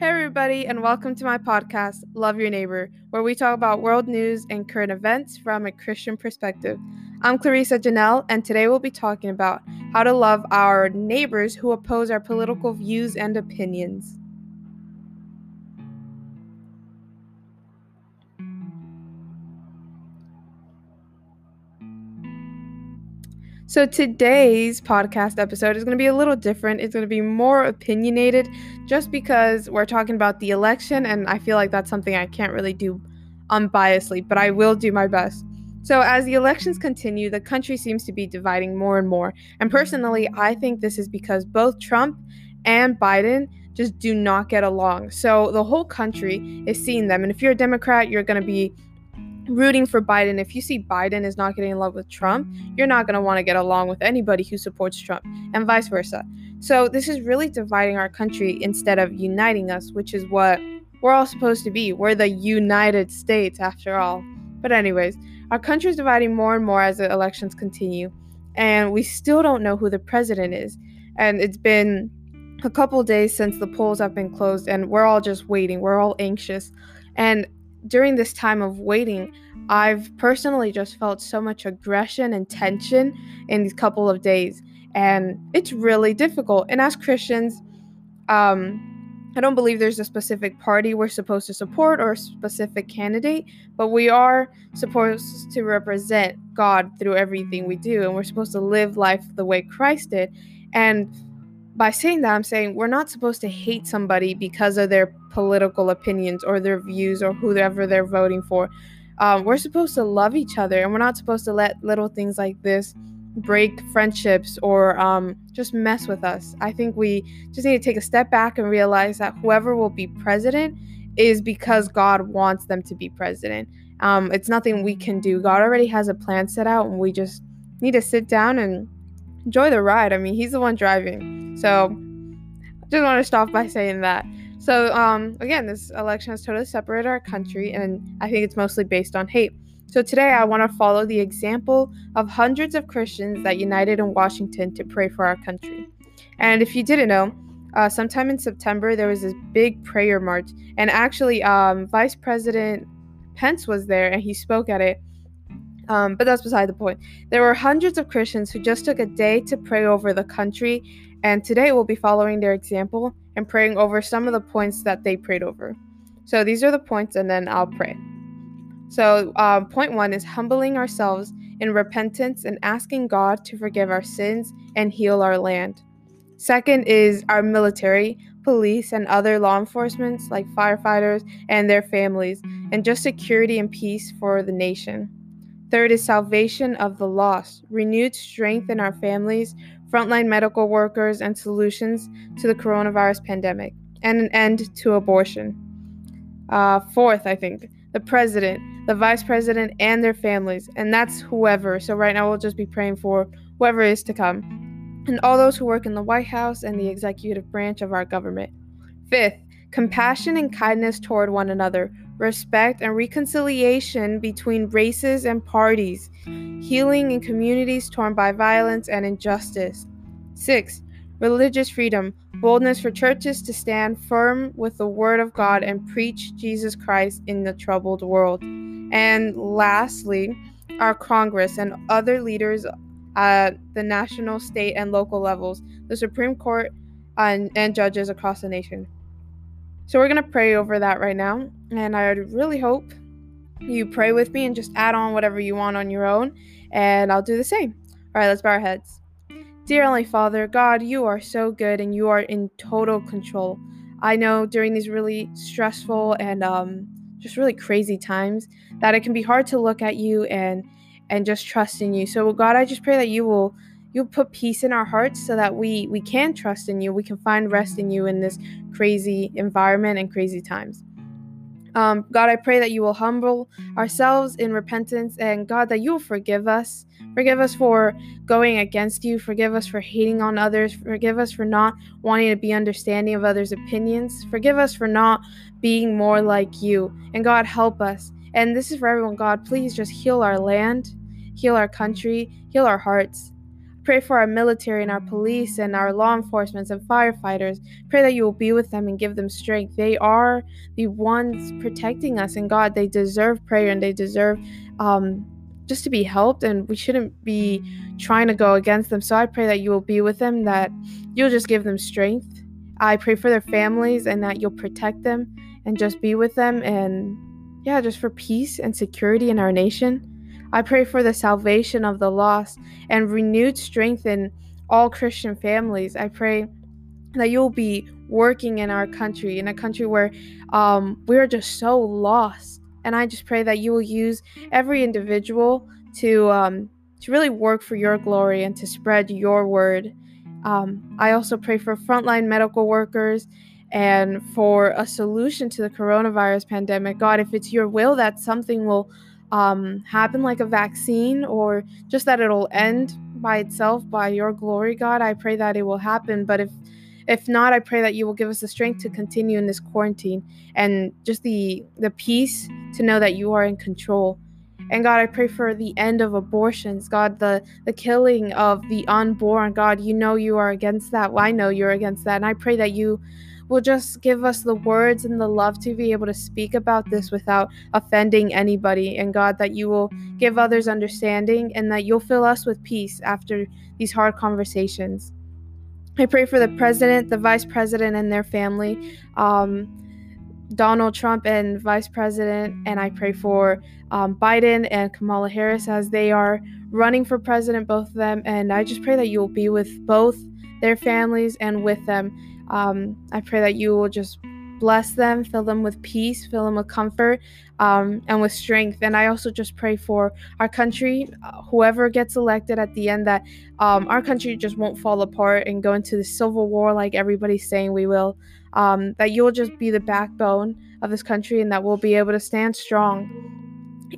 Hey everybody, and welcome to my podcast, Love Your Neighbor, where we talk about world news and current events from a Christian perspective. I'm Clarissa Janelle, and today we'll be talking about how to love our neighbors who oppose our political views and opinions. So today's podcast episode is going to be a little different. It's going to be more opinionated just because we're talking about the election, and I feel like that's something I can't really do unbiasedly, but I will do my best. So as the elections continue, the country seems to be dividing more and more. And personally, I think this is because both Trump and Biden just do not get along. So the whole country is seeing them. And if you're a Democrat, you're going to be rooting for Biden. If you see Biden is not getting in love with Trump, you're not going to want to get along with anybody who supports Trump, and vice versa. So this is really dividing our country instead of uniting us, which is what we're all supposed to be. We're the United States after all. But anyways, our country is dividing more and more as the elections continue, and we still don't know who the president is. And it's been a couple days since the polls have been closed, and we're all just waiting. We're all anxious. And during this time of waiting, I've personally just felt so much aggression and tension in these couple of days, and it's really difficult. And as Christians, I don't believe there's a specific party we're supposed to support or a specific candidate, but we are supposed to represent God through everything we do, and we're supposed to live life the way Christ did. And by saying that, I'm saying we're not supposed to hate somebody because of their political opinions or their views or whoever they're voting for. We're supposed to love each other, and we're not supposed to let little things like this break friendships or just mess with us. I think we just need to take a step back and realize that whoever will be president is because God wants them to be president. It's nothing we can do. God already has a plan set out, and we just need to sit down and enjoy the ride. I mean, he's the one driving. So I just want to stop by saying that. So again, this election has totally separated our country, and I think it's mostly based on hate. So today I want to follow the example of hundreds of Christians that united in Washington to pray for our country. And if you didn't know, sometime in September, there was this big prayer march. And actually, Vice President Pence was there, and he spoke at it. But that's beside the point. There were hundreds of Christians who just took a day to pray over the country, and today we'll be following their example and praying over some of the points that they prayed over. So these are the points, and then I'll pray. So point one is humbling ourselves in repentance and asking God to forgive our sins and heal our land. Second is our military, police, and other law enforcement like firefighters and their families, and just security and peace for the nation. Third is salvation of the lost, renewed strength in our families, frontline medical workers, and solutions to the coronavirus pandemic, and an end to abortion. Fourth, I think, the president, the vice president, and their families, and that's whoever. So right now we'll just be praying for whoever is to come, and all those who work in the White House and the executive branch of our government. Fifth, compassion and kindness toward one another, respect and reconciliation between races and parties, healing in communities torn by violence and injustice. 6. Religious freedom, boldness for churches to stand firm with the Word of God and preach Jesus Christ in the troubled world. And lastly, our Congress and other leaders at the national, state, and local levels, the Supreme Court, and judges across the nation. So we're going to pray over that right now, and I really hope you pray with me and just add on whatever you want on your own, and I'll do the same. All right, let's bow our heads. Dear Heavenly Father, God, you are so good, and you are in total control. I know during these really stressful and just really crazy times that it can be hard to look at you and just trust in you. So God, I just pray that you'll put peace in our hearts so that we can trust in you. We can find rest in you in this crazy environment and crazy times. God, I pray that you will humble ourselves in repentance, and God, that you will forgive us. Forgive us for going against you. Forgive us for hating on others. Forgive us for not wanting to be understanding of others' opinions. Forgive us for not being more like you. And God, help us. And this is for everyone, God. Please just heal our land, heal our country, heal our hearts. Pray for our military and our police and our law enforcement and firefighters. Pray that you will be with them and give them strength. They are the ones protecting us, and God, they deserve prayer and they deserve just to be helped, and we shouldn't be trying to go against them. So I pray that you will be with them, that you'll just give them strength. I pray for their families and that you'll protect them and just be with them, and yeah, just for peace and security in our nation. I pray for the salvation of the lost and renewed strength in all Christian families. I pray that you'll be working in our country, in a country where we are just so lost. And I just pray that you will use every individual to really work for your glory and to spread your word. I also pray for frontline medical workers and for a solution to the coronavirus pandemic. God, if it's your will that something will happen, like a vaccine, or just that it'll end by itself by your glory, God, I pray that it will happen. But if not, I pray that you will give us the strength to continue in this quarantine and just the peace to know that you are in control. And God, I pray for the end of abortions, God, the killing of the unborn. God, you know you are against that. Well, I know you're against that. And I pray that you will just give us the words and the love to be able to speak about this without offending anybody. And God, that you will give others understanding and that you'll fill us with peace after these hard conversations. I pray for the president, the vice president, and their family, Donald Trump and vice president, and I pray for Biden and Kamala Harris as they are running for president, both of them. And I just pray that you will be with both their families and with them. I pray that you will just bless them, fill them with peace, fill them with comfort, and with strength. And I also just pray for our country, whoever gets elected at the end, that our country just won't fall apart and go into the civil war like everybody's saying we will. That you'll just be the backbone of this country and that we'll be able to stand strong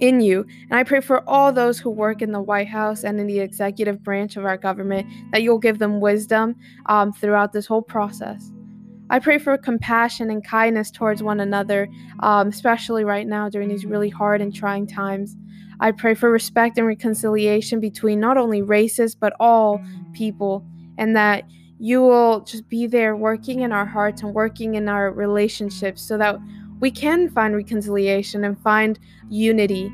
in you. And I pray for all those who work in the White House and in the executive branch of our government, that you'll give them wisdom throughout this whole process. I pray for compassion and kindness towards one another, especially right now during these really hard and trying times. I pray for respect and reconciliation between not only races, but all people, and that you will just be there working in our hearts and working in our relationships so that we can find reconciliation and find unity.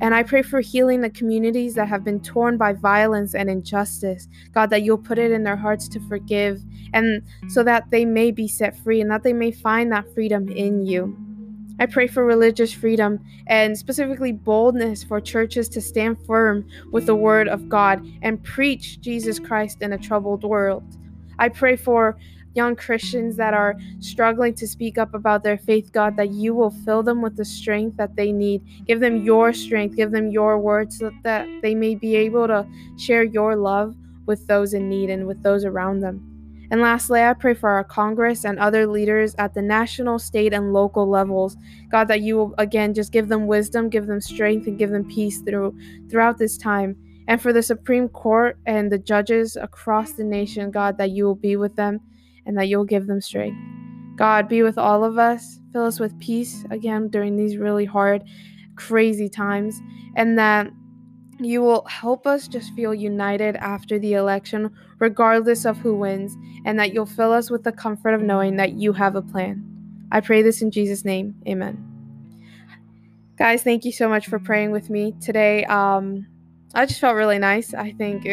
And I pray for healing the communities that have been torn by violence and injustice. God, that you'll put it in their hearts to forgive, and so that they may be set free and that they may find that freedom in you. I pray for religious freedom and specifically boldness for churches to stand firm with the word of God and preach Jesus Christ in a troubled world. I pray for young Christians that are struggling to speak up about their faith, God, that you will fill them with the strength that they need. Give them your strength, give them your words, so that they may be able to share your love with those in need and with those around them. And lastly, I pray for our Congress and other leaders at the national, state, and local levels. God, that you will, again, just give them wisdom, give them strength, and give them peace throughout this time. And for the Supreme Court and the judges across the nation, God, that you will be with them and that you'll give them strength. God, be with all of us. Fill us with peace again during these really hard, crazy times, and that you will help us just feel united after the election, regardless of who wins, and that you'll fill us with the comfort of knowing that you have a plan. I pray this in Jesus' name. Amen. Guys, thank you so much for praying with me today. I just felt really nice. I think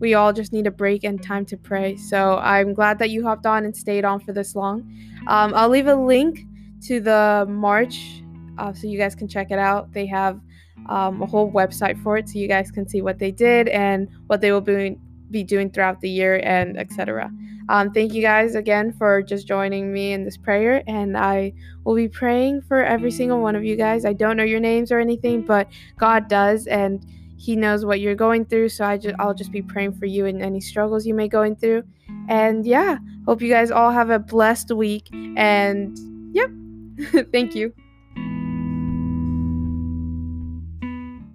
we all just need a break and time to pray. So I'm glad that you hopped on and stayed on for this long. I'll leave a link to the march so you guys can check it out. They have a whole website for it so you guys can see what they did and what they will be doing throughout the year and etc. Thank you guys again for just joining me in this prayer, and I will be praying for every single one of you guys. I don't know your names or anything, but God does, and He knows what you're going through, so I'll just be praying for you and any struggles you may going through. And yeah, hope you guys all have a blessed week. And yep, thank you.